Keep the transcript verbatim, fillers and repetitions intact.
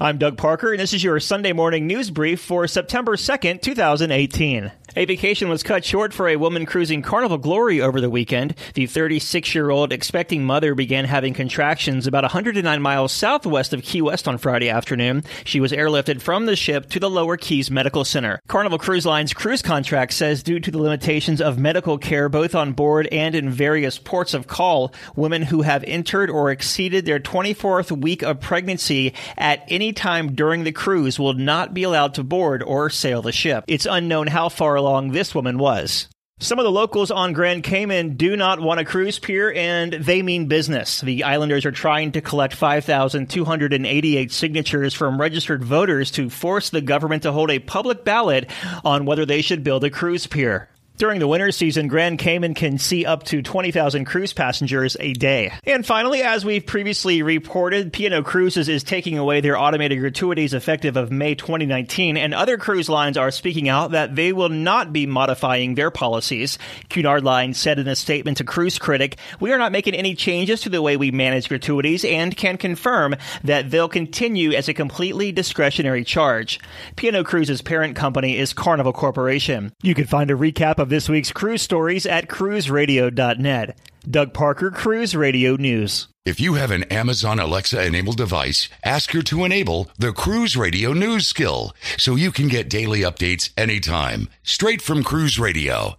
I'm Doug Parker, and this is your Sunday morning news brief for September second, twenty eighteen. A vacation was cut short for a woman cruising Carnival Glory over the weekend. The thirty-six-year-old expecting mother began having contractions about one hundred nine miles southwest of Key West on Friday afternoon. She was airlifted from the ship to the Lower Keys Medical Center. Carnival Cruise Line's cruise contract says due to the limitations of medical care both on board and in various ports of call, women who have entered or exceeded their twenty-fourth week of pregnancy at any time during the cruise will not be allowed to board or sail the ship. It's unknown how far along this woman was. Some of the locals on Grand Cayman do not want a cruise pier, and they mean business. The islanders are trying to collect five thousand two hundred eighty-eight signatures from registered voters to force the government to hold a public ballot on whether they should build a cruise pier. During the winter season, Grand Cayman can see up to twenty thousand cruise passengers a day. And finally, as we've previously reported, P and O Cruises is taking away their automated gratuities effective of May twenty nineteen, and other cruise lines are speaking out that they will not be modifying their policies. Cunard Line said in a statement to Cruise Critic, "We are not making any changes to the way we manage gratuities and can confirm that they'll continue as a completely discretionary charge." P and O Cruises' parent company is Carnival Corporation. You can find a recap of this week's cruise stories at cruise radio dot net. Doug Parker, Cruise Radio News. If you have an Amazon Alexa-enabled device, ask her to enable the Cruise Radio News skill so you can get daily updates anytime, straight from Cruise Radio.